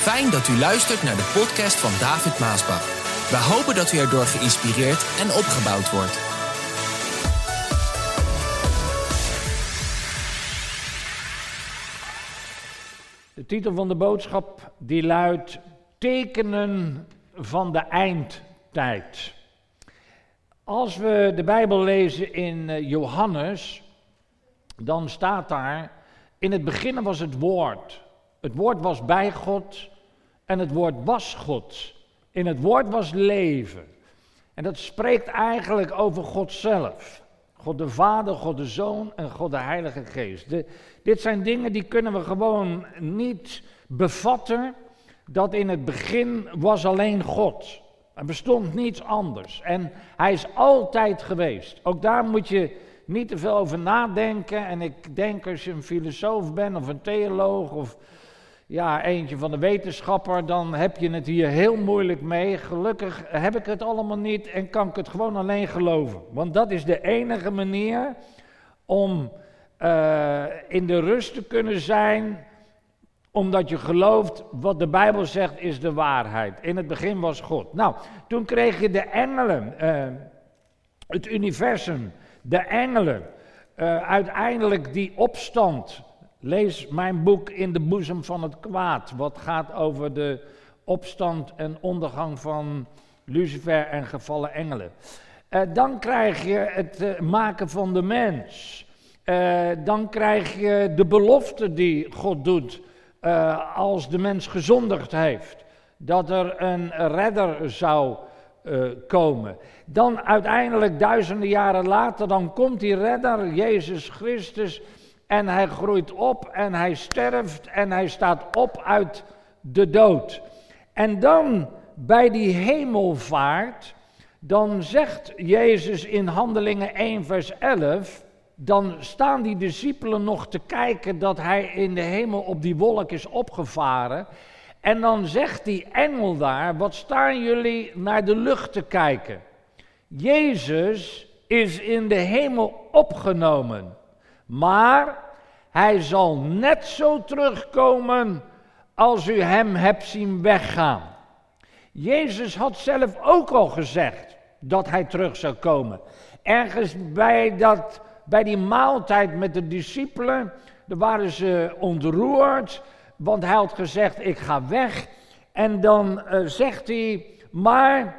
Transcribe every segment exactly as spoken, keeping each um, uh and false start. Fijn dat u luistert naar de podcast van David Maasbach. We hopen dat u erdoor geïnspireerd en opgebouwd wordt. De titel van de boodschap die luidt Tekenen van de eindtijd. Als we de Bijbel lezen in Johannes, dan staat daar, in het begin was het woord. Het woord was bij God en het woord was God. In het woord was leven. En dat spreekt eigenlijk over God zelf. God de Vader, God de Zoon en God de Heilige Geest. De, dit zijn dingen die kunnen we gewoon niet bevatten, dat in het begin was alleen God. Er bestond niets anders. En hij is altijd geweest. Ook daar moet je niet te veel over nadenken. En ik denk als je een filosoof bent of een theoloog of ja, eentje van de wetenschapper, dan heb je het hier heel moeilijk mee. Gelukkig heb ik het allemaal niet en kan ik het gewoon alleen geloven. Want dat is de enige manier om uh, in de rust te kunnen zijn, omdat je gelooft wat de Bijbel zegt is de waarheid. In het begin was God. Nou, toen kreeg je de engelen, uh, het universum, de engelen, uh, uiteindelijk die opstand. Lees mijn boek In de boezem van het kwaad, wat gaat over de opstand en ondergang van Lucifer en gevallen engelen. Uh, dan krijg je het uh, maken van de mens. Uh, dan krijg je de belofte die God doet uh, als de mens gezondigd heeft. Dat er een redder zou Uh, komen. Dan uiteindelijk duizenden jaren later, dan komt die redder, Jezus Christus, en hij groeit op en hij sterft en hij staat op uit de dood. En dan bij die hemelvaart, dan zegt Jezus in Handelingen één vers elf, dan staan die discipelen nog te kijken dat hij in de hemel op die wolk is opgevaren. En dan zegt die engel daar, wat staan jullie naar de lucht te kijken? Jezus is in de hemel opgenomen, maar hij zal net zo terugkomen als u hem hebt zien weggaan. Jezus had zelf ook al gezegd dat hij terug zou komen. Ergens bij, dat, bij die maaltijd met de discipelen, daar waren ze ontroerd. Want hij had gezegd, ik ga weg. En dan uh, zegt hij, maar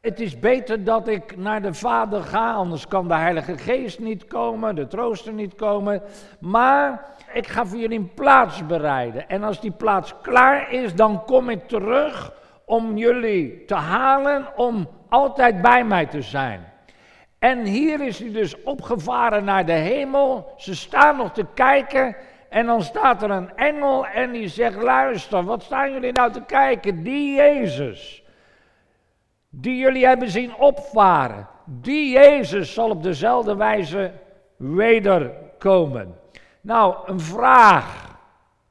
het is beter dat ik naar de Vader ga, anders kan de Heilige Geest niet komen, de trooster niet komen. Maar ik ga voor jullie een plaats bereiden. En als die plaats klaar is, dan kom ik terug om jullie te halen, om altijd bij mij te zijn. En hier is hij dus opgevaren naar de hemel. Ze staan nog te kijken. En dan staat er een engel en die zegt, luister, wat staan jullie nou te kijken? Die Jezus, die jullie hebben zien opvaren, die Jezus zal op dezelfde wijze wederkomen. Nou, een vraag,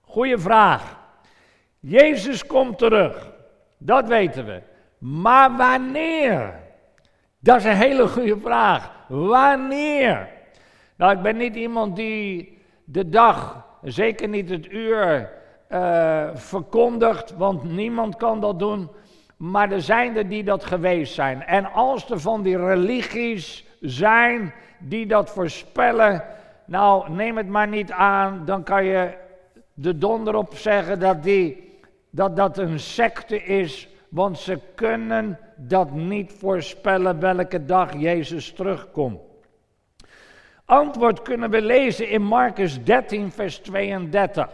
goeie vraag. Jezus komt terug, dat weten we. Maar wanneer? Dat is een hele goede vraag. Wanneer? Nou, ik ben niet iemand die de dag, zeker niet het uur, uh, verkondigt, want niemand kan dat doen. Maar er zijn er die dat geweest zijn. En als er van die religies zijn die dat voorspellen, nou neem het maar niet aan, dan kan je de donder op zeggen dat die, dat, dat een secte is, want ze kunnen dat niet voorspellen welke dag Jezus terugkomt. Antwoord kunnen we lezen in Marcus dertien, vers tweeëndertig.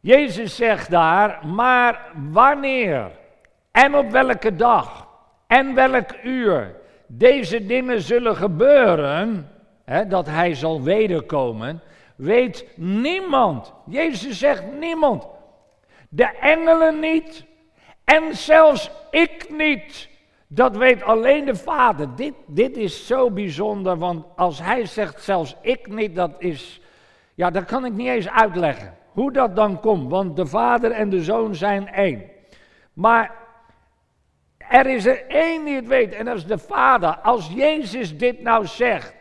Jezus zegt daar, maar wanneer en op welke dag en welk uur deze dingen zullen gebeuren, hè, dat hij zal wederkomen, weet niemand. Jezus zegt niemand. De engelen niet en zelfs ik niet. Dat weet alleen de Vader. Dit, dit is zo bijzonder, want als hij zegt zelfs ik niet, dat is... Ja, dat kan ik niet eens uitleggen. Hoe dat dan komt, want de Vader en de Zoon zijn één. Maar er is er één die het weet en dat is de Vader. Als Jezus dit nou zegt,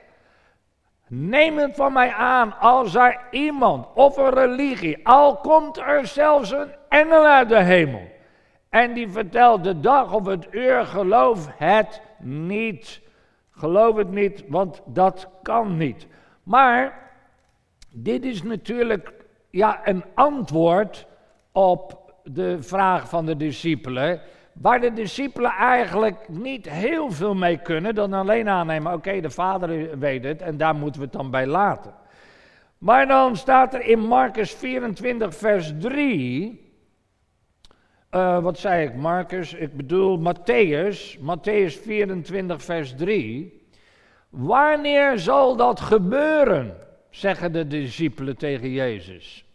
Neem het van mij aan, als er iemand of een religie, al komt er zelfs een engel uit de hemel, en die vertelt de dag of het uur, geloof het niet. Geloof het niet, want dat kan niet. Maar dit is natuurlijk ja, een antwoord op de vraag van de discipelen, waar de discipelen eigenlijk niet heel veel mee kunnen, dan alleen aannemen, oké, okay, de Vader weet het en daar moeten we het dan bij laten. Maar dan staat er in Marcus vierentwintig vers drie, uh, wat zei ik Marcus, ik bedoel Matthäus, Matthäus vierentwintig vers drie. Wanneer zal dat gebeuren, zeggen de discipelen tegen Jezus.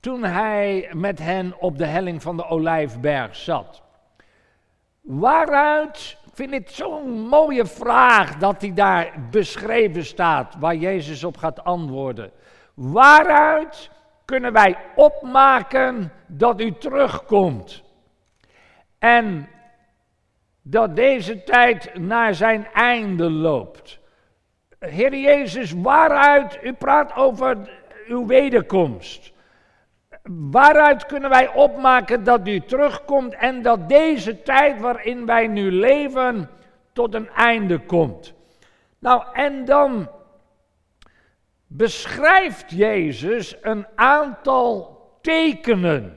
Toen hij met hen op de helling van de Olijfberg zat. Waaruit, ik vind dit zo'n mooie vraag dat die daar beschreven staat, waar Jezus op gaat antwoorden. Waaruit kunnen wij opmaken dat u terugkomt? En dat deze tijd naar zijn einde loopt. Heer Jezus, waaruit, u praat over uw wederkomst. Waaruit kunnen wij opmaken dat u terugkomt en dat deze tijd waarin wij nu leven tot een einde komt? Nou, en dan beschrijft Jezus een aantal tekenen.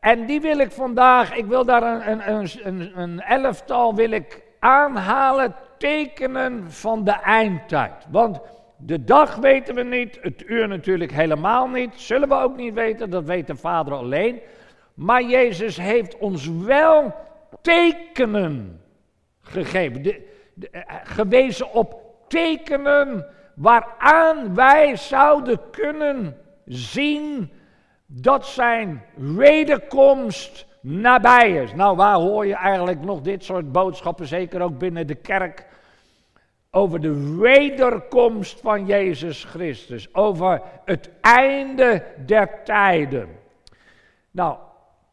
En die wil ik vandaag, ik wil daar een, een, een, een elftal wil ik aanhalen, tekenen van de eindtijd. Want de dag weten we niet, het uur natuurlijk helemaal niet, zullen we ook niet weten, dat weet de Vader alleen. Maar Jezus heeft ons wel tekenen gegeven, de, de, gewezen op tekenen waaraan wij zouden kunnen zien dat zijn wederkomst nabij is. Nou, waar hoor je eigenlijk nog dit soort boodschappen, zeker ook binnen de kerk, over de wederkomst van Jezus Christus, over het einde der tijden. Nou,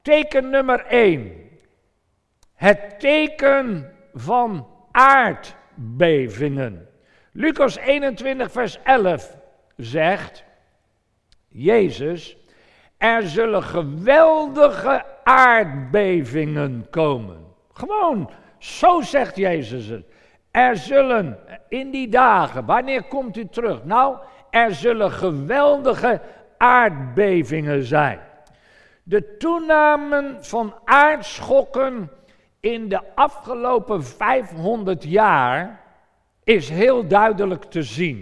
teken nummer één. Het teken van aardbevingen. Lukas eenentwintig vers elf zegt, Jezus, er zullen geweldige aardbevingen komen. Gewoon, zo zegt Jezus het. Er zullen in die dagen, wanneer komt u terug? Nou, er zullen geweldige aardbevingen zijn. De toename van aardschokken in de afgelopen vijfhonderd jaar is heel duidelijk te zien.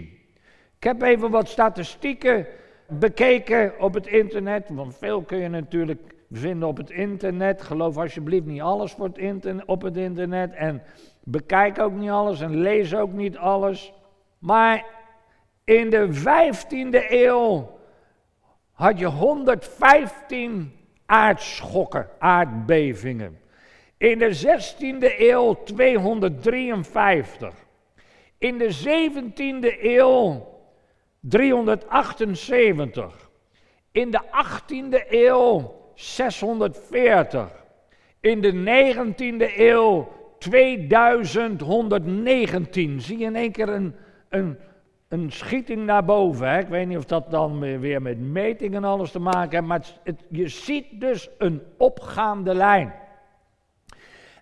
Ik heb even wat statistieken bekeken op het internet, want veel kun je natuurlijk vinden op het internet. Geloof alsjeblieft niet alles voor het internet, op het internet en bekijk ook niet alles en lees ook niet alles. Maar in de vijftiende eeuw had je honderdvijftien aardschokken, aardbevingen. In de zestiende eeuw tweehonderddrieënvijftig. In de zeventiende eeuw driehonderdachtenzeventig. In de achttiende eeuw zeshonderdveertig. In de negentiende eeuw tweeduizend honderdnegentien. Zie je in één keer een, een, een schieting naar boven. Hè? Ik weet niet of dat dan weer met metingen en alles te maken heeft. Maar het, het, je ziet dus een opgaande lijn.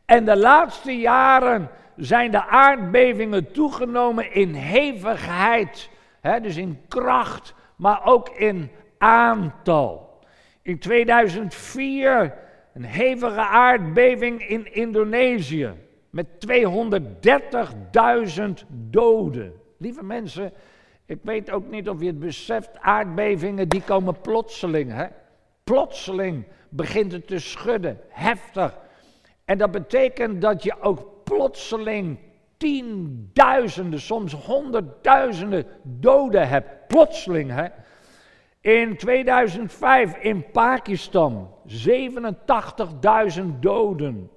En de laatste jaren zijn de aardbevingen toegenomen in hevigheid. Hè? Dus in kracht, maar ook in aantal. In tweeduizend vier een hevige aardbeving in Indonesië met tweehonderddertigduizend doden. Lieve mensen, ik weet ook niet of je het beseft, aardbevingen die komen plotseling. Hè? Plotseling begint het te schudden, heftig. En dat betekent dat je ook plotseling tienduizenden, soms honderdduizenden doden hebt. Plotseling, hè. In tweeduizend vijf in Pakistan zevenentachtigduizend doden.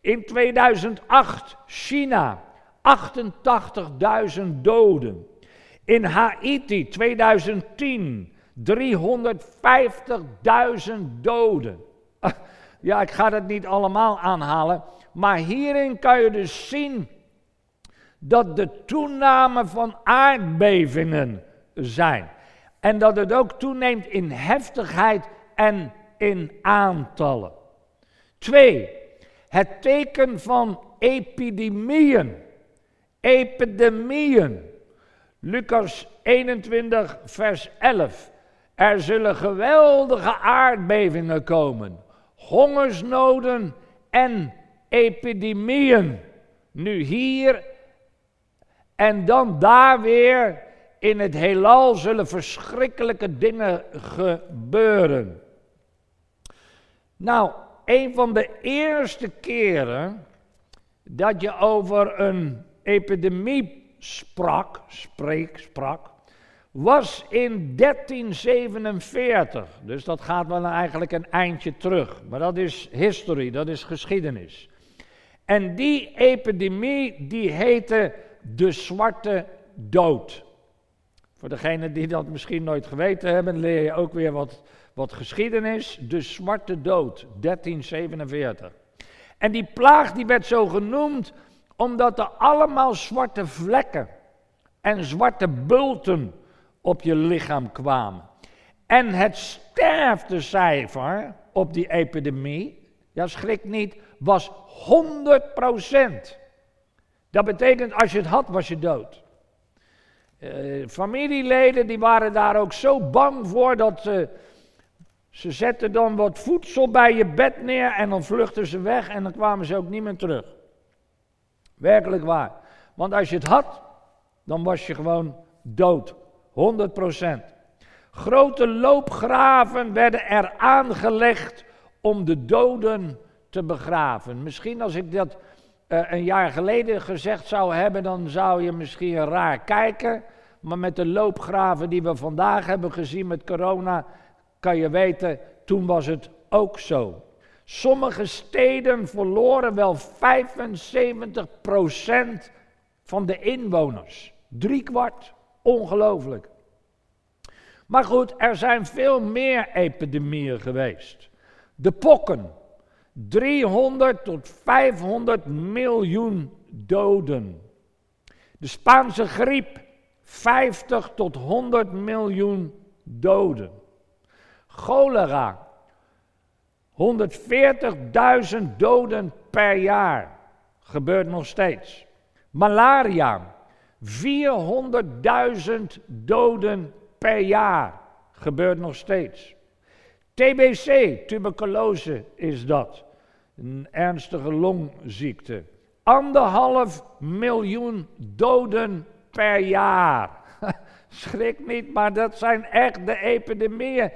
In tweeduizend acht China achtentachtigduizend doden. In Haiti tweeduizend tien driehonderdvijftigduizend doden. Ja, ik ga dat niet allemaal aanhalen, maar hierin kan je dus zien dat de toename van aardbevingen zijn. En dat het ook toeneemt in heftigheid en in aantallen. Twee, het teken van epidemieën. Epidemieën. Lukas eenentwintig vers elf. Er zullen geweldige aardbevingen komen, hongersnoden en epidemieën. Nu hier en dan daar weer in het heelal zullen verschrikkelijke dingen gebeuren. Nou, een van de eerste keren dat je over een epidemie sprak, spreek, sprak, was in dertien zevenenveertig. Dus dat gaat wel eigenlijk een eindje terug. Maar dat is history, dat is geschiedenis. En die epidemie, die heette de Zwarte Dood. Voor degenen die dat misschien nooit geweten hebben, leer je ook weer wat, wat geschiedenis. De Zwarte Dood, dertien zevenenveertig. En die plaag die werd zo genoemd omdat er allemaal zwarte vlekken en zwarte bulten op je lichaam kwamen. En het sterftecijfer op die epidemie, ja schrik niet, was honderd procent. Dat betekent, als je het had, was je dood. Uh, familieleden die waren daar ook zo bang voor dat uh, ze zetten dan wat voedsel bij je bed neer en dan vluchten ze weg en dan kwamen ze ook niet meer terug. Werkelijk waar. Want als je het had, dan was je gewoon dood. honderd procent. Grote loopgraven werden er aangelegd om de doden te begraven. Misschien als ik dat uh, een jaar geleden gezegd zou hebben, dan zou je misschien raar kijken. Maar met de loopgraven die we vandaag hebben gezien met corona, kan je weten, toen was het ook zo. Sommige steden verloren wel vijfenzeventig procent van de inwoners. Drie kwart. Ongelooflijk. Maar goed, er zijn veel meer epidemieën geweest. De pokken. driehonderd tot vijfhonderd miljoen doden. De Spaanse griep. vijftig tot honderd miljoen doden. Cholera. honderdveertigduizend doden per jaar. Gebeurt nog steeds. Malaria. vierhonderdduizend doden per jaar, gebeurt nog steeds. T B C, tuberculose is dat, een ernstige longziekte. Anderhalf miljoen doden per jaar. Schrik niet, maar dat zijn echt de epidemieën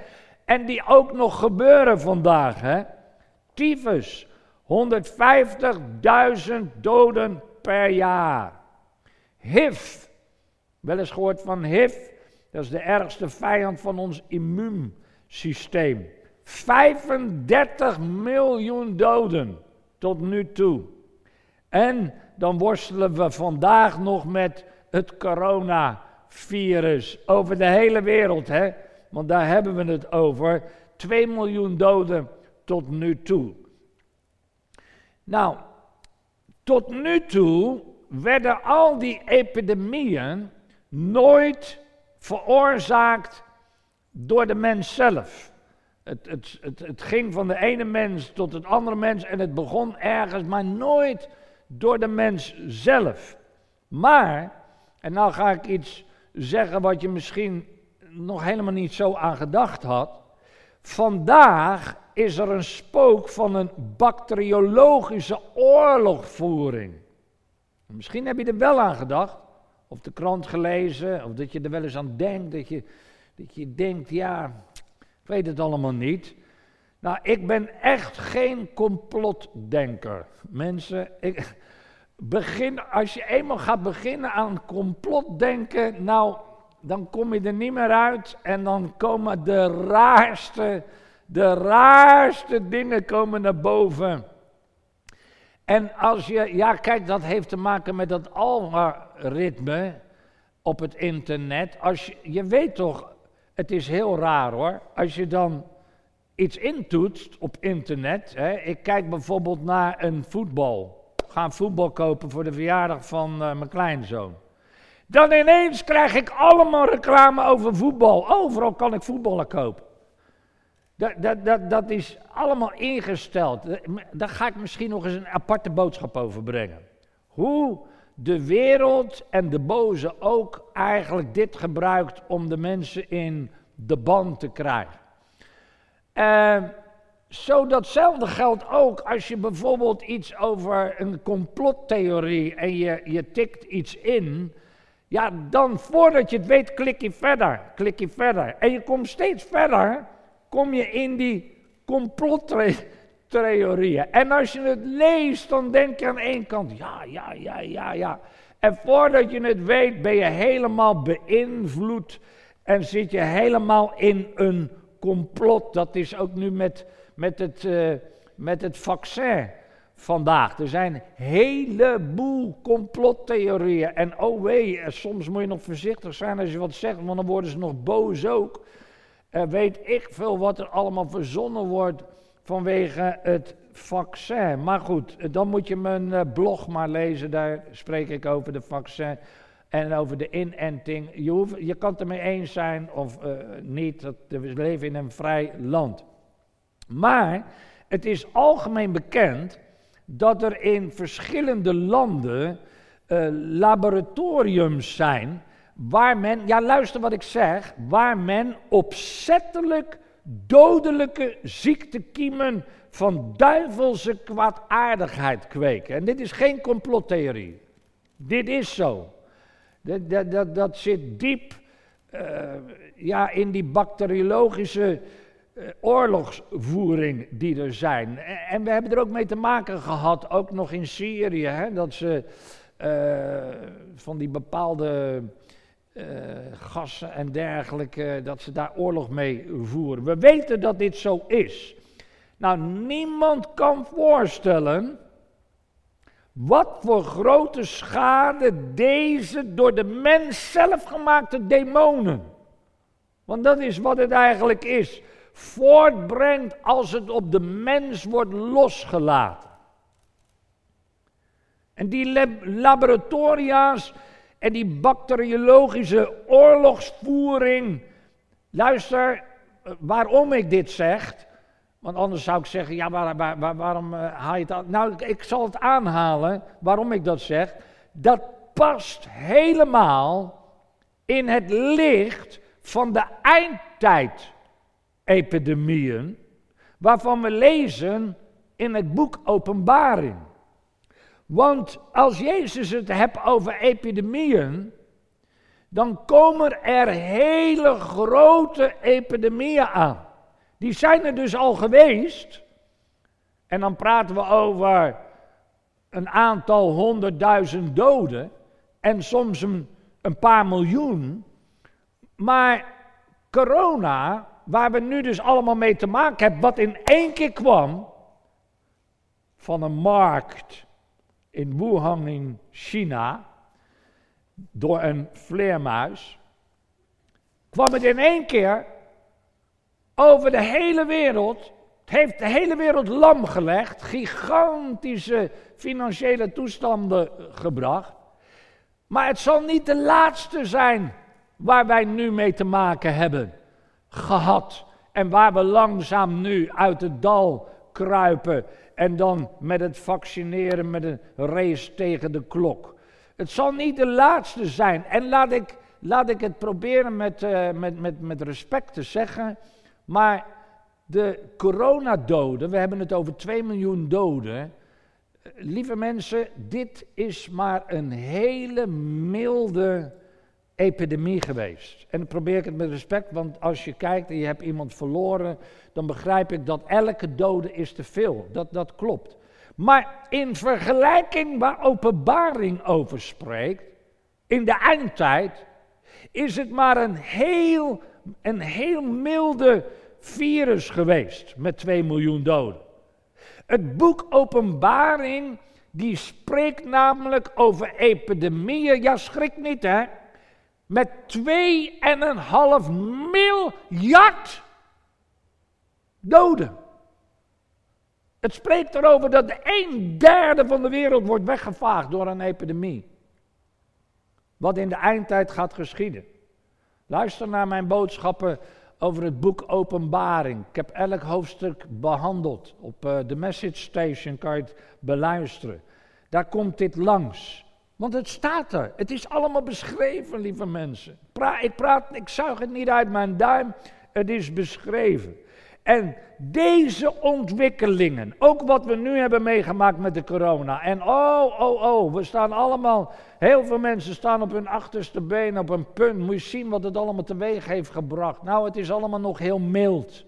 en die ook nog gebeuren vandaag. Hè? Tyfus, honderdvijftigduizend doden per jaar. H I V, wel eens gehoord van H I V, dat is de ergste vijand van ons immuunsysteem. vijfendertig miljoen doden tot nu toe. En dan worstelen we vandaag nog met het coronavirus over de hele wereld, hè? Want daar hebben we het over. twee miljoen doden tot nu toe. Nou, tot nu toe werden al die epidemieën nooit veroorzaakt door de mens zelf. Het, het, het, het ging van de ene mens tot het andere mens en het begon ergens, maar nooit door de mens zelf. Maar, en nou ga ik iets zeggen wat je misschien nog helemaal niet zo aan gedacht had. Vandaag is er een spook van een bacteriologische oorlogvoering. Misschien heb je er wel aan gedacht, of de krant gelezen, of dat je er wel eens aan denkt, dat je, dat je denkt, ja, ik weet het allemaal niet. Nou, ik ben echt geen complotdenker. Mensen, ik, begin, als je eenmaal gaat beginnen aan complotdenken, nou, dan kom je er niet meer uit en dan komen de raarste, de raarste dingen komen naar boven. En als je, ja kijk, dat heeft te maken met dat algoritme op het internet. Als je, je weet toch, het is heel raar hoor, als je dan iets intoetst op internet. Hè, ik kijk bijvoorbeeld naar een voetbal gaan voetbal kopen voor de verjaardag van uh, mijn kleinzoon. Dan ineens krijg ik allemaal reclame over voetbal. Overal kan ik voetballen kopen. Dat, dat, dat, dat is allemaal ingesteld. Daar ga ik misschien nog eens een aparte boodschap over brengen. Hoe de wereld en de boze ook eigenlijk dit gebruikt om de mensen in de band te krijgen. Uh, zo datzelfde geldt ook als je bijvoorbeeld iets over een complottheorie en je, je tikt iets in. Ja, dan voordat je het weet klik je verder, klik je verder. En je komt steeds verder, kom je in die complottheorieën. En als je het leest, dan denk je aan één kant, ja, ja, ja, ja, ja. En voordat je het weet ben je helemaal beïnvloed en zit je helemaal in een complot. Dat is ook nu met, met, het, uh, met het vaccin. Vandaag, er zijn een heleboel complottheorieën en oh wee, soms moet je nog voorzichtig zijn als je wat zegt, want dan worden ze nog boos ook. Uh, weet ik veel wat er allemaal verzonnen wordt vanwege het vaccin. Maar goed, dan moet je mijn blog maar lezen, daar spreek ik over de vaccin en over de inenting. Je, hoeft, je kan het ermee eens zijn of uh, niet, dat, we leven in een vrij land. Maar het is algemeen bekend dat er in verschillende landen uh, laboratoriums zijn waar men, ja luister wat ik zeg, waar men opzettelijk dodelijke ziektekiemen van duivelse kwaadaardigheid kweken. En dit is geen complottheorie. Dit is zo. Dat, dat, dat, dat zit diep uh, ja, in die bacteriologische oorlogsvoering die er zijn. En we hebben er ook mee te maken gehad, ook nog in Syrië, hè, dat ze uh, van die bepaalde uh, gassen en dergelijke, dat ze daar oorlog mee voeren. We weten dat dit zo is. Nou, niemand kan voorstellen wat voor grote schade deze door de mens zelf gemaakte demonen, want dat is wat het eigenlijk is, voortbrengt als het op de mens wordt losgelaten. En die lab- laboratoria's en die bacteriologische oorlogsvoering, luister, waarom ik dit zeg, want anders zou ik zeggen, ja waar, waar, waar, waarom uh, haal je het aan? Nou, ik, ik zal het aanhalen, waarom ik dat zeg, dat past helemaal in het licht van de eindtijd. Epidemieën, waarvan we lezen in het boek Openbaring. Want als Jezus het hebt over epidemieën, dan komen er hele grote epidemieën aan. Die zijn er dus al geweest. En dan praten we over een aantal honderdduizend doden en soms een, een paar miljoen. Maar corona, waar we nu dus allemaal mee te maken hebben, wat in één keer kwam van een markt in Wuhan in China, door een vleermuis, kwam het in één keer over de hele wereld. Het heeft de hele wereld lam gelegd, gigantische financiële toestanden gebracht. Maar het zal niet de laatste zijn waar wij nu mee te maken hebben gehad en waar we langzaam nu uit het dal kruipen en dan met het vaccineren met een race tegen de klok. Het zal niet de laatste zijn en laat ik, laat ik het proberen met, uh, met, met, met respect te zeggen, maar de coronadoden, we hebben het over twee miljoen doden, lieve mensen, dit is maar een hele milde epidemie geweest. En dan probeer ik het met respect, want als je kijkt en je hebt iemand verloren, dan begrijp ik dat elke dode is te veel. Dat, dat klopt. Maar in vergelijking waar Openbaring over spreekt, in de eindtijd, is het maar een heel, een heel milde virus geweest met twee miljoen doden. Het boek Openbaring, die spreekt namelijk over epidemieën, ja schrik niet hè, met twee komma vijf miljard doden. Het spreekt erover dat de een derde van de wereld wordt weggevaagd door een epidemie. Wat in de eindtijd gaat geschieden. Luister naar mijn boodschappen over het boek Openbaring. Ik heb elk hoofdstuk behandeld. Op uh, de Message Station kan je het beluisteren. Daar komt dit langs. Want het staat er. Het is allemaal beschreven, lieve mensen. Pra- ik praat, ik zuig het niet uit mijn duim. Het is beschreven. En deze ontwikkelingen, ook wat we nu hebben meegemaakt met de corona. En oh, oh, oh, we staan allemaal, heel veel mensen staan op hun achterste been, op een punt. Moet je zien wat het allemaal teweeg heeft gebracht. Nou, het is allemaal nog heel mild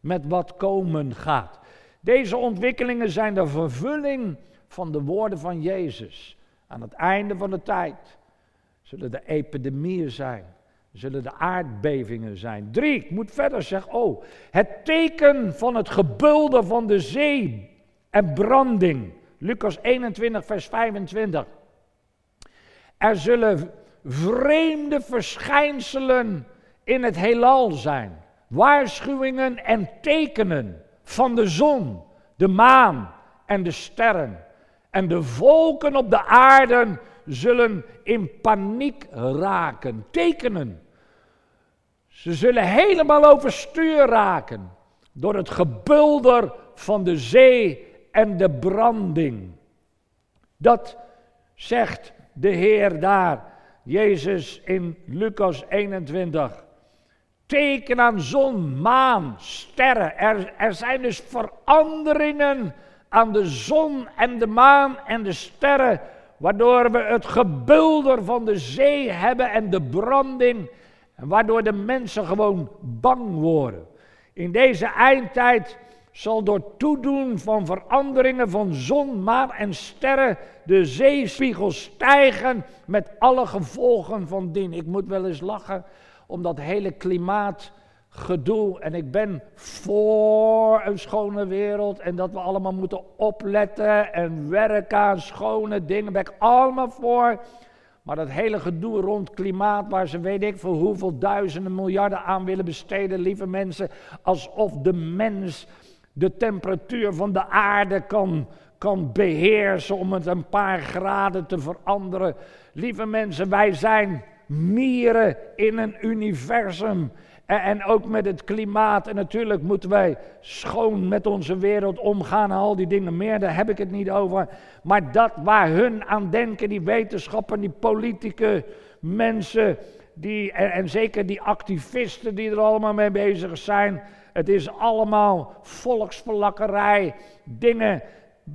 met wat komen gaat. Deze ontwikkelingen zijn de vervulling van de woorden van Jezus. Aan het einde van de tijd zullen de epidemieën zijn. Zullen de aardbevingen zijn. Drie, ik moet verder zeggen, oh, het teken van het gebulder van de zee en branding. Lukas eenentwintig, vers vijfentwintig. Er zullen vreemde verschijnselen in het heelal zijn. Waarschuwingen en tekenen van de zon, de maan en de sterren. En de volken op de aarde zullen in paniek raken. Tekenen. Ze zullen helemaal overstuur raken door het gebulder van de zee en de branding. Dat zegt de Heer daar, Jezus in Lukas eenentwintig. Teken aan zon, maan, sterren. Er, er zijn dus veranderingen aan de zon en de maan en de sterren, waardoor we het gebulder van de zee hebben en de branding, en waardoor de mensen gewoon bang worden. In deze eindtijd zal door toedoen van veranderingen van zon, maan en sterren de zeespiegel stijgen met alle gevolgen van dien. Ik moet wel eens lachen om dat hele klimaatgedoe en ik ben voor een schone wereld en dat we allemaal moeten opletten en werken aan schone dingen. Daar ben ik allemaal voor. Maar dat hele gedoe rond klimaat, waar ze weet ik voor hoeveel duizenden miljarden aan willen besteden, lieve mensen, alsof de mens de temperatuur van de aarde kan, kan beheersen om het een paar graden te veranderen. Lieve mensen, wij zijn mieren in een universum. En, en ook met het klimaat. En natuurlijk moeten wij schoon met onze wereld omgaan en al die dingen meer. Daar heb ik het niet over. Maar dat waar hun aan denken, die wetenschappers, die politieke mensen, die, en, en zeker die activisten die er allemaal mee bezig zijn. Het is allemaal volksverlakkerij, dingen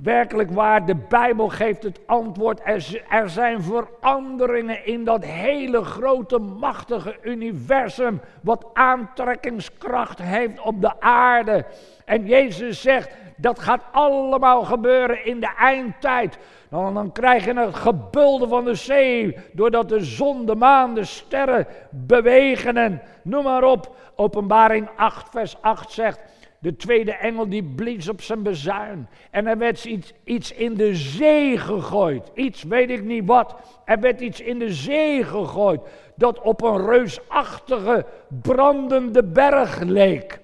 werkelijk waar. De Bijbel geeft het antwoord. Er, er zijn veranderingen in dat hele grote, machtige universum, wat aantrekkingskracht heeft op de aarde. En Jezus zegt, dat gaat allemaal gebeuren in de eindtijd. Dan, dan krijg je het gebulder van de zee, doordat de zon, de maan, de sterren bewegen en noem maar op. Openbaring acht, vers acht zegt, de tweede engel die blies op zijn bezuin. En er werd iets, iets in de zee gegooid. Iets, weet ik niet wat. Er werd iets in de zee gegooid. Dat op een reusachtige, brandende berg leek.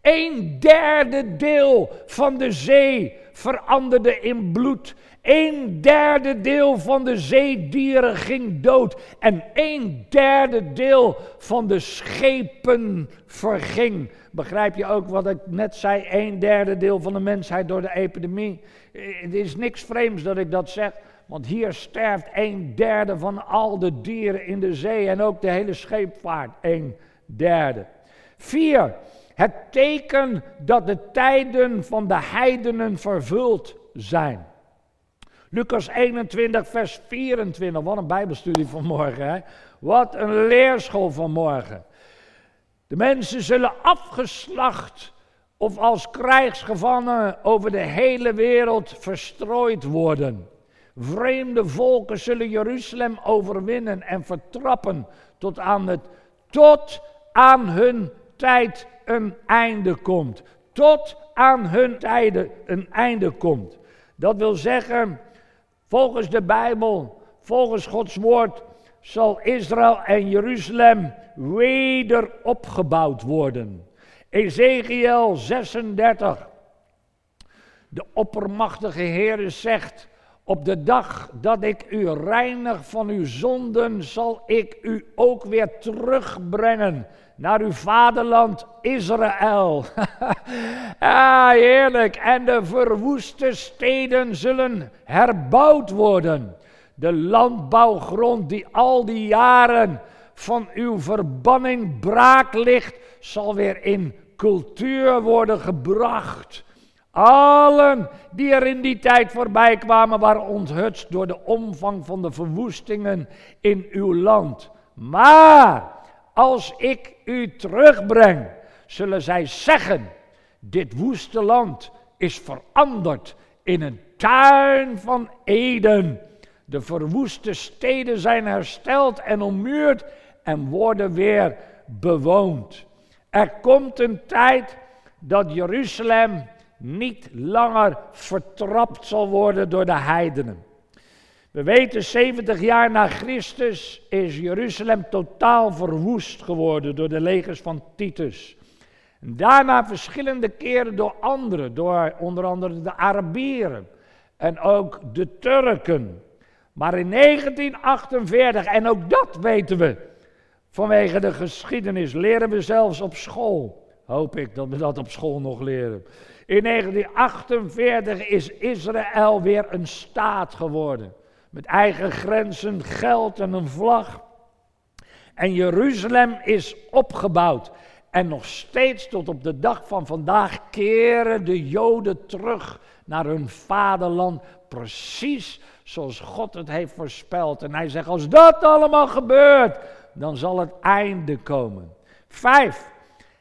Een derde deel van de zee veranderde in bloed. Een derde deel van de zeedieren ging dood. En een derde deel van de schepen verging. Begrijp je ook wat ik net zei? Een derde deel van de mensheid door de epidemie. Het is niks vreemds dat ik dat zeg. Want hier sterft een derde van al de dieren in de zee. En ook de hele scheepvaart. Een derde. Vier. Het teken dat de tijden van de heidenen vervuld zijn. Lukas eenentwintig, vers vierentwintig. Wat een Bijbelstudie vanmorgen, hè? Wat een leerschool vanmorgen. De mensen zullen afgeslacht of als krijgsgevangenen over de hele wereld verstrooid worden. Vreemde volken zullen Jeruzalem overwinnen en vertrappen tot aan, het, tot aan hun tijd een einde komt. Tot aan hun tijden een einde komt. Dat wil zeggen, volgens de Bijbel, volgens Gods woord, zal Israël en Jeruzalem weder opgebouwd worden. Ezekiel zesendertig. De oppermachtige Heere zegt, op de dag dat ik u reinig van uw zonden, zal ik u ook weer terugbrengen naar uw vaderland Israël. Ah, heerlijk. En de verwoeste steden zullen herbouwd worden. De landbouwgrond die al die jaren van uw verbanning braak ligt, zal weer in cultuur worden gebracht. Allen die er in die tijd voorbij kwamen, waren onthutst door de omvang van de verwoestingen in uw land. Maar als ik u terugbreng, zullen zij zeggen, dit woeste land is veranderd in een tuin van Eden. De verwoeste steden zijn hersteld en ommuurd en worden weer bewoond. Er komt een tijd dat Jeruzalem niet langer vertrapt zal worden door de heidenen. We weten, zeventig jaar na Christus is Jeruzalem totaal verwoest geworden door de legers van Titus. En daarna verschillende keren door anderen, door onder andere de Arabieren en ook de Turken. Maar in negentien achtenveertig, en ook dat weten we, vanwege de geschiedenis, leren we zelfs op school. Hoop ik dat we dat op school nog leren. In negentien achtenveertig is Israël weer een staat geworden. Met eigen grenzen, geld en een vlag. En Jeruzalem is opgebouwd. En nog steeds tot op de dag van vandaag keren de Joden terug naar hun vaderland. Precies zoals God het heeft voorspeld. En hij zegt, als dat allemaal gebeurt, dan zal het einde komen. Vijf,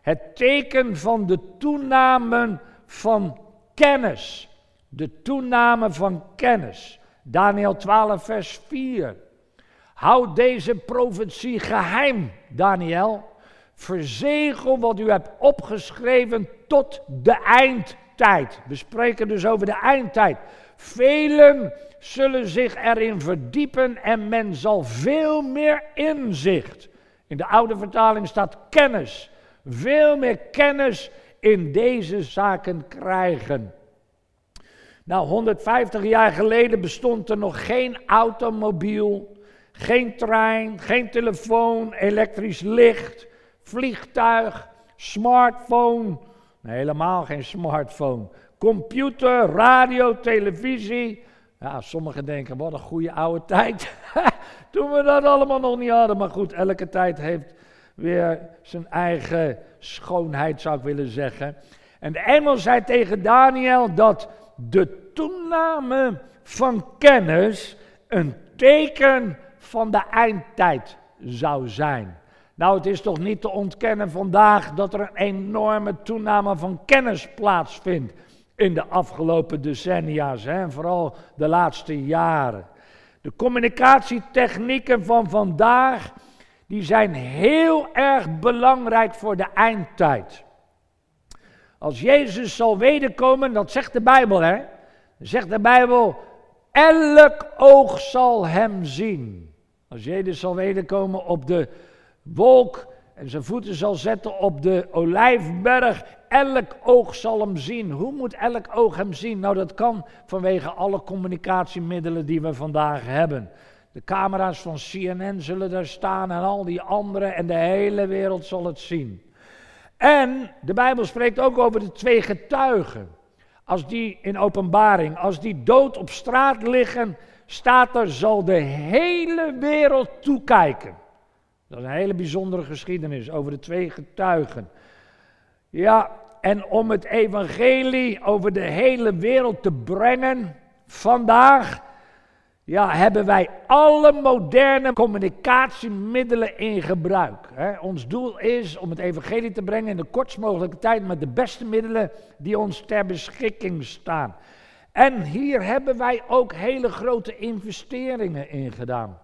het teken van de toename van kennis. De toename van kennis. Daniel twaalf vers vier. Houd deze profetie geheim, Daniel. Verzegel wat u hebt opgeschreven tot de eindtijd. We spreken dus over de eindtijd. Velen zullen zich erin verdiepen en men zal veel meer inzicht. In de oude vertaling staat kennis. Veel meer kennis in deze zaken krijgen. Nou, honderdvijftig jaar geleden bestond er nog geen automobiel, geen trein, geen telefoon, elektrisch licht, vliegtuig, smartphone. Nee, helemaal geen smartphone. Computer, radio, televisie. Ja, sommigen denken, wat een goede oude tijd. Toen we dat allemaal nog niet hadden. Maar goed, elke tijd heeft weer zijn eigen schoonheid, zou ik willen zeggen. En de engel zei tegen Daniel dat de toename van kennis een teken van de eindtijd zou zijn. Nou, het is toch niet te ontkennen vandaag dat er een enorme toename van kennis plaatsvindt in de afgelopen decennia's, hè, en vooral de laatste jaren. De communicatietechnieken van vandaag, die zijn heel erg belangrijk voor de eindtijd. Als Jezus zal wederkomen, dat zegt de Bijbel, hè? Zegt de Bijbel, elk oog zal hem zien. Als Jezus zal wederkomen op de wolk en zijn voeten zal zetten op de Olijfberg, elk oog zal hem zien. Hoe moet elk oog hem zien? Nou, dat kan vanwege alle communicatiemiddelen die we vandaag hebben. De camera's van C N N zullen daar staan en al die anderen en de hele wereld zal het zien. En de Bijbel spreekt ook over de twee getuigen. Als die in Openbaring, als die dood op straat liggen, staat er, zal de hele wereld toekijken. Dat is een hele bijzondere geschiedenis over de twee getuigen. Ja, en om het evangelie over de hele wereld te brengen, vandaag, ja, hebben wij alle moderne communicatiemiddelen in gebruik. Hè? Ons doel is om het evangelie te brengen in de kortst mogelijke tijd met de beste middelen die ons ter beschikking staan. En hier hebben wij ook hele grote investeringen in gedaan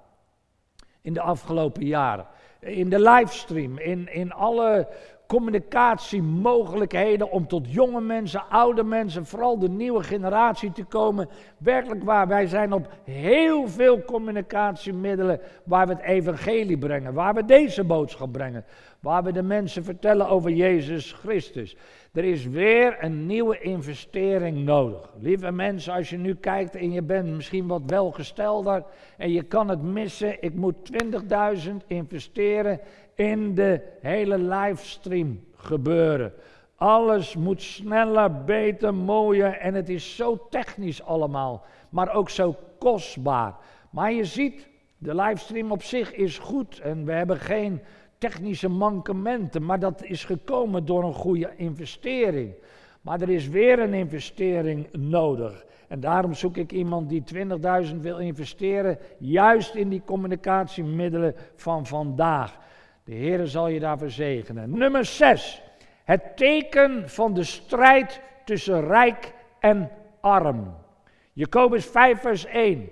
in de afgelopen jaren. In de livestream, in, in alle communicatiemogelijkheden om tot jonge mensen, oude mensen, vooral de nieuwe generatie te komen. Werkelijk waar, wij zijn op heel veel communicatiemiddelen waar we het evangelie brengen, waar we deze boodschap brengen, waar we de mensen vertellen over Jezus Christus. Er is weer een nieuwe investering nodig. Lieve mensen, als je nu kijkt en je bent misschien wat welgestelder en je kan het missen, ik moet twintigduizend investeren in de hele livestream gebeuren. Alles moet sneller, beter, mooier en het is zo technisch allemaal, maar ook zo kostbaar. Maar je ziet, de livestream op zich is goed en we hebben geen technische mankementen, maar dat is gekomen door een goede investering. Maar er is weer een investering nodig. En daarom zoek ik iemand die twintigduizend wil investeren, juist in die communicatiemiddelen van vandaag. De Heere zal je daarvoor zegenen. Nummer zes. Het teken van de strijd tussen rijk en arm. Jacobus vijf vers één.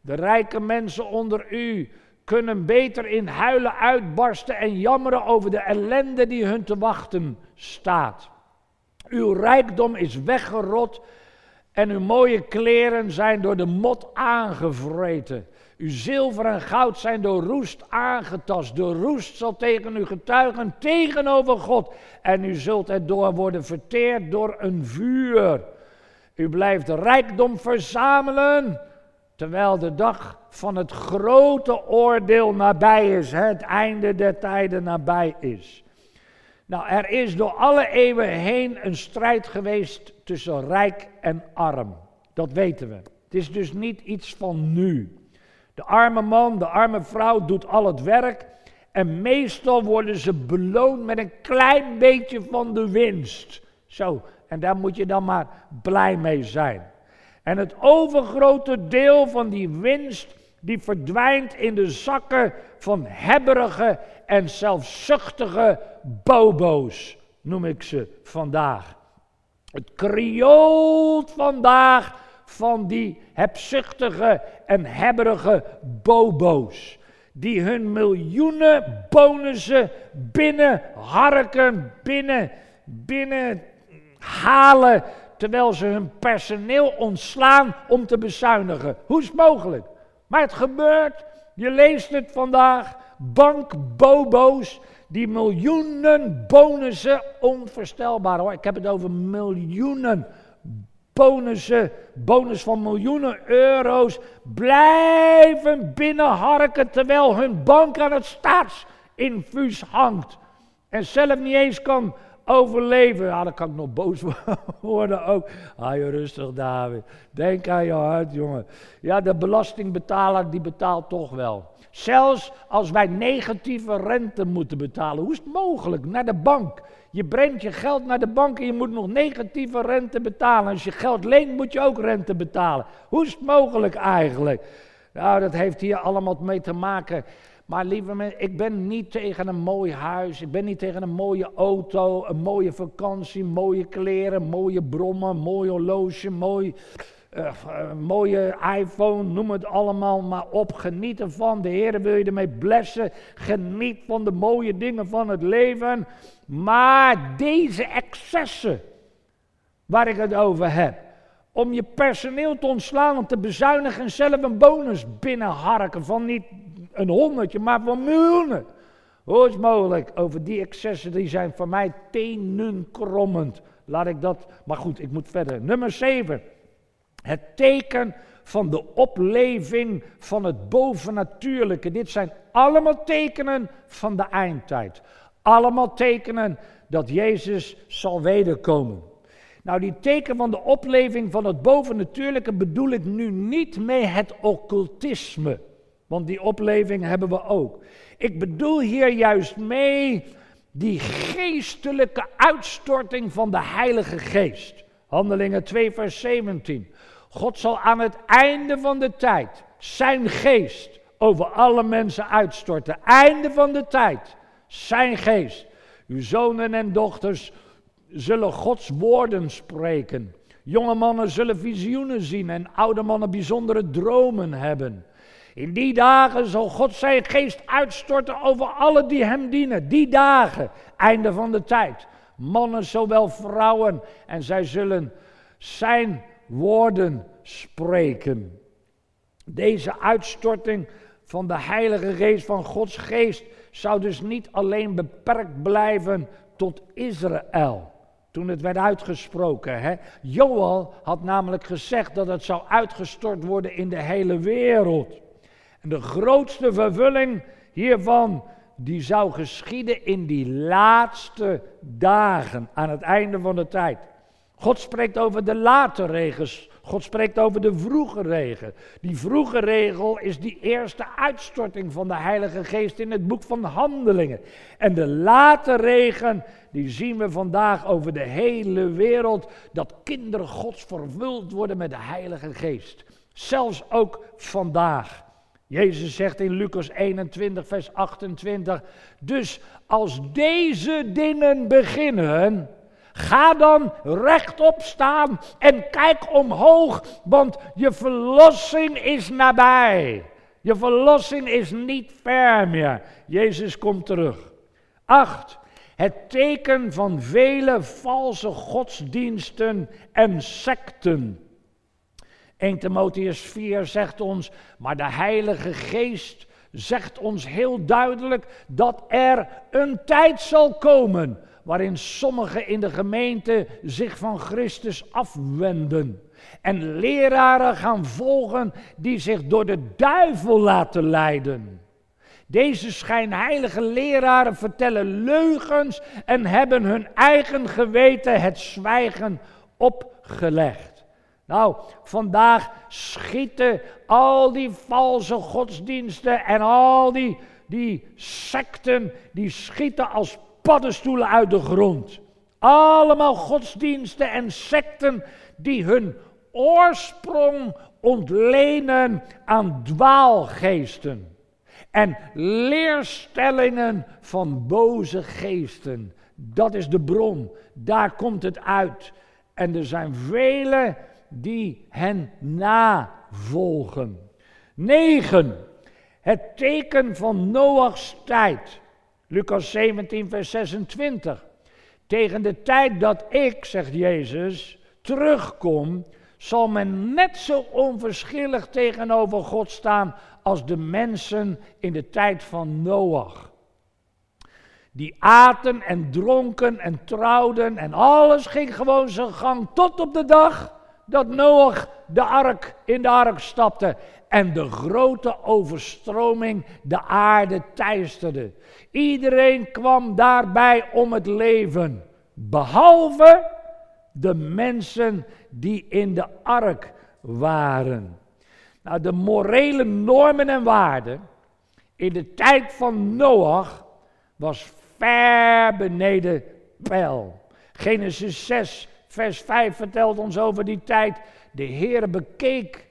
De rijke mensen onder u kunnen beter in huilen uitbarsten en jammeren over de ellende die hun te wachten staat. Uw rijkdom is weggerot en uw mooie kleren zijn door de mot aangevreten. Uw zilver en goud zijn door roest aangetast. De roest zal tegen u getuigen tegenover God. En u zult erdoor worden verteerd door een vuur. U blijft rijkdom verzamelen, terwijl de dag van het grote oordeel nabij is. Het einde der tijden nabij is. Nou, er is door alle eeuwen heen een strijd geweest tussen rijk en arm. Dat weten we. Het is dus niet iets van nu. De arme man, de arme vrouw doet al het werk en meestal worden ze beloond met een klein beetje van de winst. Zo, en daar moet je dan maar blij mee zijn. En het overgrote deel van die winst, die verdwijnt in de zakken van hebberige en zelfzuchtige bobo's, noem ik ze vandaag. Het krioelt vandaag van die hebzuchtige en hebberige bobo's, die hun miljoenen bonussen binnen harken, binnen, binnen halen, terwijl ze hun personeel ontslaan om te bezuinigen. Hoe is het mogelijk? Maar het gebeurt, je leest het vandaag, bankbobo's die miljoenen bonussen, onvoorstelbaar hoor, ik heb het over miljoenen bonussen, bonus van miljoenen euro's, blijven binnenharken terwijl hun bank aan het staatsinfuus hangt. En zelf niet eens kan overleven. Ja, dan kan ik nog boos worden ook. Hou je rustig, David. Denk aan je hart, jongen. Ja, de belastingbetaler die betaalt toch wel. Zelfs als wij negatieve rente moeten betalen. Hoe is het mogelijk? Naar de bank. Je brengt je geld naar de bank en je moet nog negatieve rente betalen. Als je geld leent moet je ook rente betalen. Hoe is het mogelijk eigenlijk? Nou, dat heeft hier allemaal mee te maken. Maar lieve mensen, ik ben niet tegen een mooi huis, ik ben niet tegen een mooie auto, een mooie vakantie, mooie kleren, mooie brommen, mooi horloge, mooi, uh, uh, mooie iPhone, noem het allemaal maar op. Geniet ervan, de Heer wil je ermee blessen, geniet van de mooie dingen van het leven. Maar deze excessen waar ik het over heb, om je personeel te ontslaan, om te bezuinigen en zelf een bonus binnenharken van niet een honderdje, maar van miljoenen. Hoe is het mogelijk? Over die excessen, die zijn voor mij tenenkrommend. Laat ik dat, maar goed, ik moet verder. Nummer zeven. Het teken van de opleving van het bovennatuurlijke. Dit zijn allemaal tekenen van de eindtijd. Allemaal tekenen dat Jezus zal wederkomen. Nou, die teken van de opleving van het bovennatuurlijke bedoel ik nu niet mee het occultisme. Want die opleving hebben we ook. Ik bedoel hier juist mee die geestelijke uitstorting van de Heilige Geest. Handelingen twee vers zeventien. God zal aan het einde van de tijd zijn geest over alle mensen uitstorten. Einde van de tijd, zijn geest. Uw zonen en dochters zullen Gods woorden spreken. Jonge mannen zullen visioenen zien en oude mannen bijzondere dromen hebben. In die dagen zal God zijn geest uitstorten over alle die hem dienen. Die dagen, einde van de tijd. Mannen, zowel vrouwen, en zij zullen zijn woorden spreken. Deze uitstorting van de Heilige Geest, van Gods Geest, zou dus niet alleen beperkt blijven tot Israël. Toen het werd uitgesproken. Hè? Joël had namelijk gezegd dat het zou uitgestort worden in de hele wereld. En de grootste vervulling hiervan, die zou geschieden in die laatste dagen, aan het einde van de tijd. God spreekt over de late regens. God spreekt over de vroege regen. Die vroege regel is die eerste uitstorting van de Heilige Geest in het boek van Handelingen. En de late regen, die zien we vandaag over de hele wereld, dat kinderen Gods vervuld worden met de Heilige Geest. Zelfs ook vandaag. Jezus zegt in Lukas eenentwintig, vers achtentwintig, dus als deze dingen beginnen, ga dan rechtop staan en kijk omhoog, want je verlossing is nabij. Je verlossing is niet ver meer. Jezus komt terug. Acht, het teken van vele valse godsdiensten en secten. eerste Timotheus vier zegt ons, maar de Heilige Geest zegt ons heel duidelijk dat er een tijd zal komen waarin sommigen in de gemeente zich van Christus afwenden. En leraren gaan volgen die zich door de duivel laten leiden. Deze schijnheilige leraren vertellen leugens en hebben hun eigen geweten het zwijgen opgelegd. Nou, vandaag schieten al die valse godsdiensten en al die, die secten, die schieten als paddenstoelen uit de grond. Allemaal godsdiensten en secten die hun oorsprong ontlenen aan dwaalgeesten en leerstellingen van boze geesten. Dat is de bron, daar komt het uit. En er zijn velen die hen navolgen. Negen, het teken van Noach's tijd. Lukas zeventien, vers zesentwintig. Tegen de tijd dat ik, zegt Jezus, terugkom, zal men net zo onverschillig tegenover God staan als de mensen in de tijd van Noach. Die aten en dronken en trouwden en alles ging gewoon zijn gang tot op de dag dat Noach de ark in de ark stapte en de grote overstroming de aarde teisterde. Iedereen kwam daarbij om het leven, behalve de mensen die in de ark waren. Nou, de morele normen en waarden in de tijd van Noach was ver beneden peil. Genesis zes, vers vijf vertelt ons over die tijd. De Heere bekeek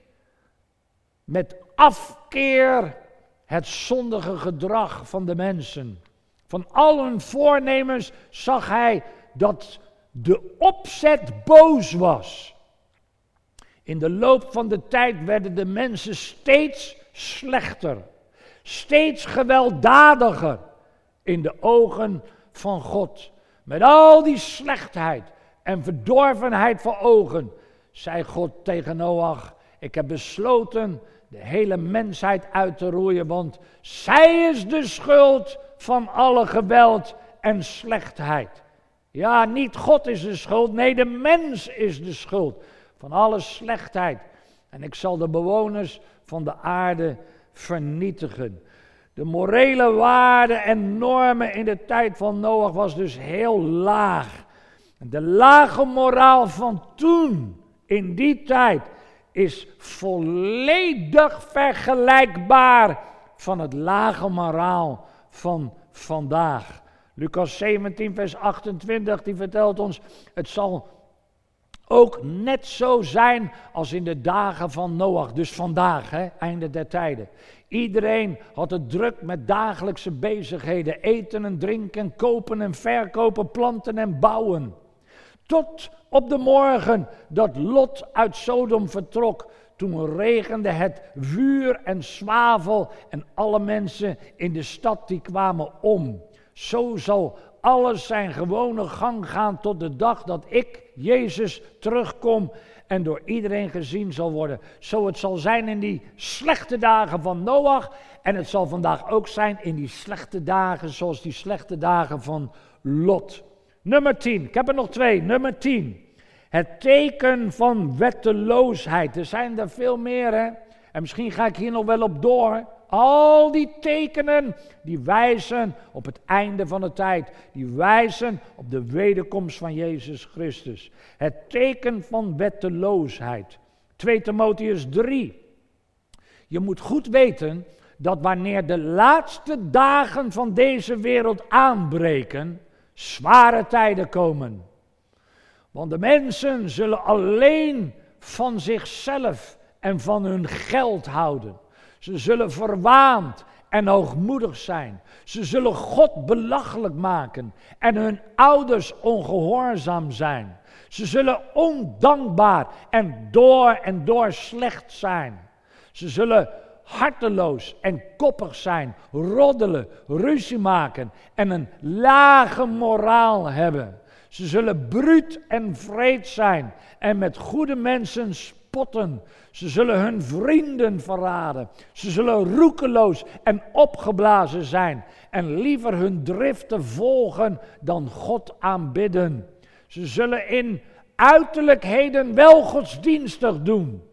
met afkeer het zondige gedrag van de mensen. Van al hun voornemens zag hij dat de opzet boos was. In de loop van de tijd werden de mensen steeds slechter, steeds gewelddadiger in de ogen van God. Met al die slechtheid en verdorvenheid voor ogen, zei God tegen Noach, ik heb besloten de hele mensheid uit te roeien, want zij is de schuld van alle geweld en slechtheid. Ja, niet God is de schuld, nee, de mens is de schuld van alle slechtheid. En ik zal de bewoners van de aarde vernietigen. De morele waarden en normen in de tijd van Noach was dus heel laag. De lage moraal van toen, in die tijd, is volledig vergelijkbaar van het lage moraal van vandaag. Lukas zeventien, vers achtentwintig, die vertelt ons, het zal ook net zo zijn als in de dagen van Noach. Dus vandaag, hè, einde der tijden. Iedereen had het druk met dagelijkse bezigheden. Eten en drinken, kopen en verkopen, planten en bouwen. Tot op de morgen dat Lot uit Sodom vertrok, toen regende het vuur en zwavel en alle mensen in de stad die kwamen om. Zo zal alles zijn gewone gang gaan tot de dag dat ik, Jezus, terugkom en door iedereen gezien zal worden. Zo het zal zijn in die slechte dagen van Noach en het zal vandaag ook zijn in die slechte dagen zoals die slechte dagen van Lot. Nummer tien, ik heb er nog twee, nummer tien. Het teken van wetteloosheid. Er zijn er veel meer, hè? En misschien ga ik hier nog wel op door. Al die tekenen die wijzen op het einde van de tijd. Die wijzen op de wederkomst van Jezus Christus. Het teken van wetteloosheid. Tweede Timotheüs drie. Je moet goed weten dat wanneer de laatste dagen van deze wereld aanbreken, zware tijden komen. Want de mensen zullen alleen van zichzelf en van hun geld houden. Ze zullen verwaand en hoogmoedig zijn. Ze zullen God belachelijk maken en hun ouders ongehoorzaam zijn. Ze zullen ondankbaar en door en door slecht zijn. Ze zullen harteloos en koppig zijn, roddelen, ruzie maken en een lage moraal hebben. Ze zullen bruut en wreed zijn en met goede mensen spotten. Ze zullen hun vrienden verraden. Ze zullen roekeloos en opgeblazen zijn en liever hun driften volgen dan God aanbidden. Ze zullen in uiterlijkheden wel godsdienstig doen,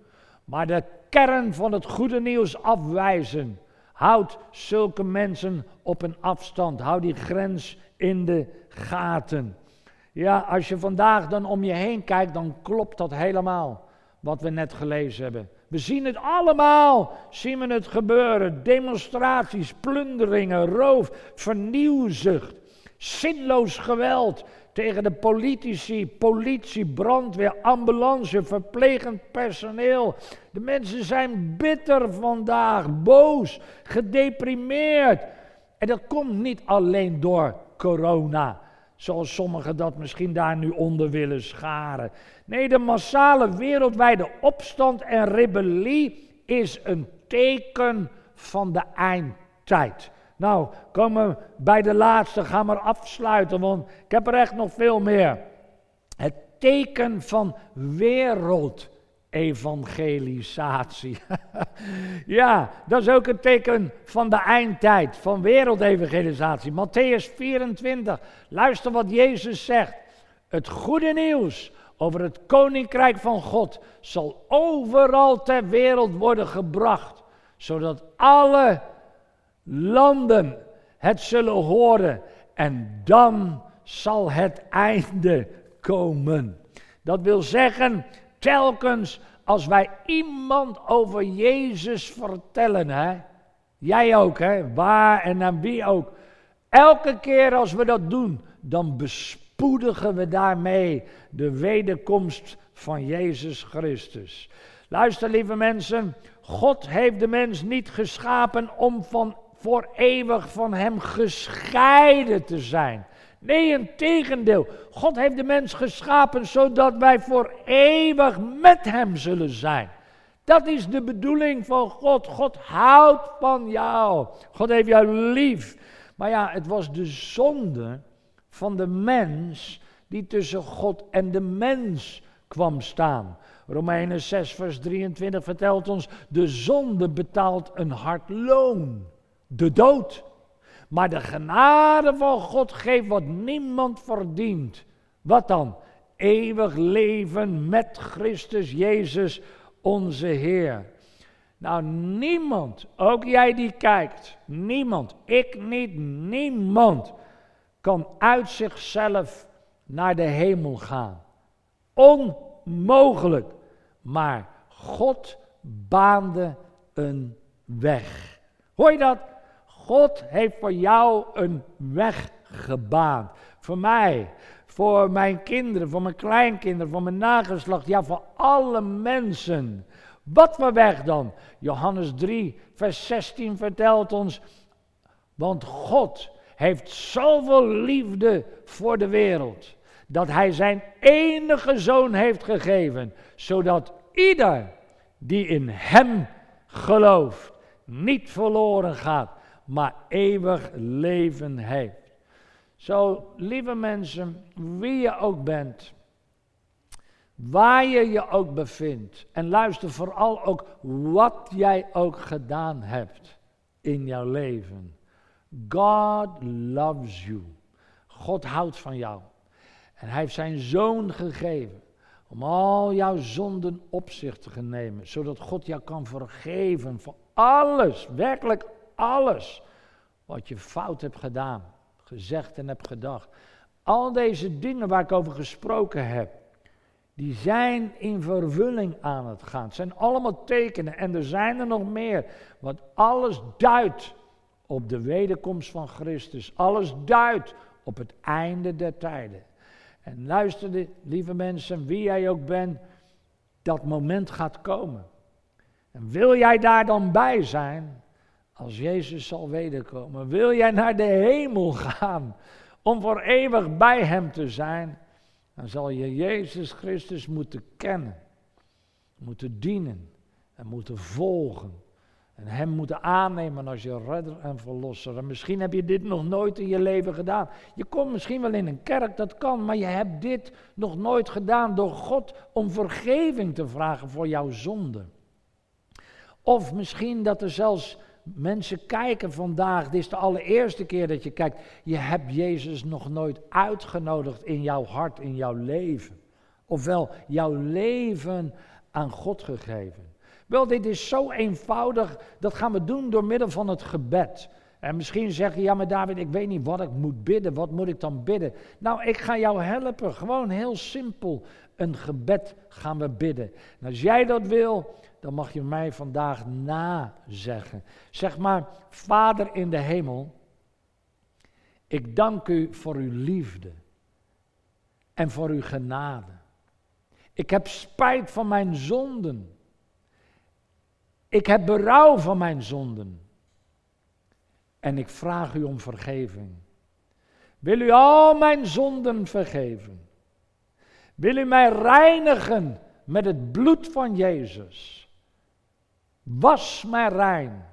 maar de kern van het goede nieuws afwijzen. Houd zulke mensen op een afstand. Houd die grens in de gaten. Ja, als je vandaag dan om je heen kijkt, dan klopt dat helemaal wat we net gelezen hebben. We zien het allemaal, zien we het gebeuren. Demonstraties, plunderingen, roof, vernieuwzucht, zinloos geweld tegen de politici, politie, brandweer, ambulance, verplegend personeel. De mensen zijn bitter vandaag, boos, gedeprimeerd. En dat komt niet alleen door corona, zoals sommigen dat misschien daar nu onder willen scharen. Nee, de massale wereldwijde opstand en rebellie is een teken van de eindtijd. Nou, komen we bij de laatste, ga maar afsluiten, want ik heb er echt nog veel meer. Het teken van wereldevangelisatie. Ja, dat is ook een teken van de eindtijd, van wereldevangelisatie. Mattheüs vierentwintig, luister wat Jezus zegt. Het goede nieuws over het koninkrijk van God zal overal ter wereld worden gebracht, zodat alle landen het zullen horen en dan zal het einde komen. Dat wil zeggen, telkens als wij iemand over Jezus vertellen, hè? Jij ook, hè? Waar en aan wie ook. Elke keer als we dat doen, dan bespoedigen we daarmee de wederkomst van Jezus Christus. Luister, lieve mensen, God heeft de mens niet geschapen om van voor eeuwig van hem gescheiden te zijn. Nee, integendeel. God heeft de mens geschapen zodat wij voor eeuwig met hem zullen zijn. Dat is de bedoeling van God. God houdt van jou. God heeft jou lief. Maar ja, het was de zonde van de mens die tussen God en de mens kwam staan. Romeinen zes vers drieëntwintig vertelt ons, de zonde betaalt een hard loon. De dood. Maar de genade van God geeft wat niemand verdient. Wat dan? Eeuwig leven met Christus Jezus, onze Heer. Nou, niemand, ook jij die kijkt, niemand, ik niet, niemand kan uit zichzelf naar de hemel gaan. Onmogelijk. Maar God baande een weg. Hoor je dat? God heeft voor jou een weg gebaand. Voor mij, voor mijn kinderen, voor mijn kleinkinderen, voor mijn nageslacht. Ja, voor alle mensen. Wat voor weg dan? Johannes drie vers zestien vertelt ons, want God heeft zoveel liefde voor de wereld, dat hij zijn enige zoon heeft gegeven, zodat ieder die in hem gelooft, niet verloren gaat, maar eeuwig leven heeft. Zo, lieve mensen, wie je ook bent, waar je je ook bevindt, en luister vooral ook wat jij ook gedaan hebt in jouw leven. God loves you. God houdt van jou. En hij heeft zijn zoon gegeven om al jouw zonden op zich te nemen, zodat God jou kan vergeven voor alles, werkelijk alles, wat je fout hebt gedaan, gezegd en hebt gedacht. Al deze dingen waar ik over gesproken heb, die zijn in vervulling aan het gaan. Het zijn allemaal tekenen en er zijn er nog meer, want alles duidt op de wederkomst van Christus. Alles duidt op het einde der tijden. En luister, lieve mensen, wie jij ook bent, dat moment gaat komen. En wil jij daar dan bij zijn, als Jezus zal wederkomen? Wil jij naar de hemel gaan, om voor eeuwig bij hem te zijn? Dan zal je Jezus Christus moeten kennen, moeten dienen en moeten volgen. En hem moeten aannemen als je redder en verlosser. En misschien heb je dit nog nooit in je leven gedaan. Je komt misschien wel in een kerk, dat kan, maar je hebt dit nog nooit gedaan door God om vergeving te vragen voor jouw zonde. Of misschien dat er zelfs mensen kijken vandaag, dit is de allereerste keer dat je kijkt, je hebt Jezus nog nooit uitgenodigd in jouw hart, in jouw leven. Ofwel, jouw leven aan God gegeven. Wel, dit is zo eenvoudig, dat gaan we doen door middel van het gebed. En misschien zeg je, ja maar David, ik weet niet wat ik moet bidden, wat moet ik dan bidden? Nou, ik ga jou helpen, gewoon heel simpel, een gebed gaan we bidden. En als jij dat wil, dan mag je mij vandaag nazeggen. Zeg maar, Vader in de hemel, ik dank u voor uw liefde en voor uw genade. Ik heb spijt van mijn zonden. Ik heb berouw van mijn zonden. En ik vraag u om vergeving. Wil u al mijn zonden vergeven? Wil u mij reinigen met het bloed van Jezus? Was mij rein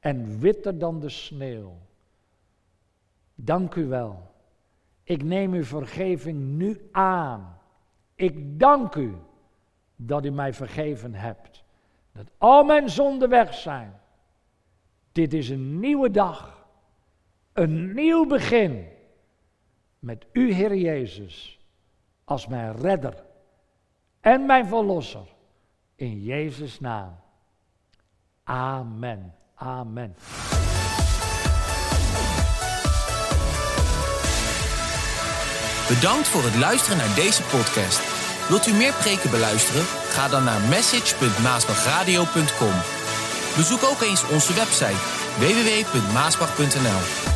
en witter dan de sneeuw. Dank u wel. Ik neem uw vergeving nu aan. Ik dank u dat u mij vergeven hebt. Dat al mijn zonden weg zijn. Dit is een nieuwe dag. Een nieuw begin. Met u, Heer Jezus, als mijn redder en mijn verlosser. In Jezus' naam. Amen. Amen. Bedankt voor het luisteren naar deze podcast. Wilt u meer preken beluisteren? Ga dan naar message punt maasbachradio punt com. Bezoek ook eens onze website w w w punt maasbach punt n l.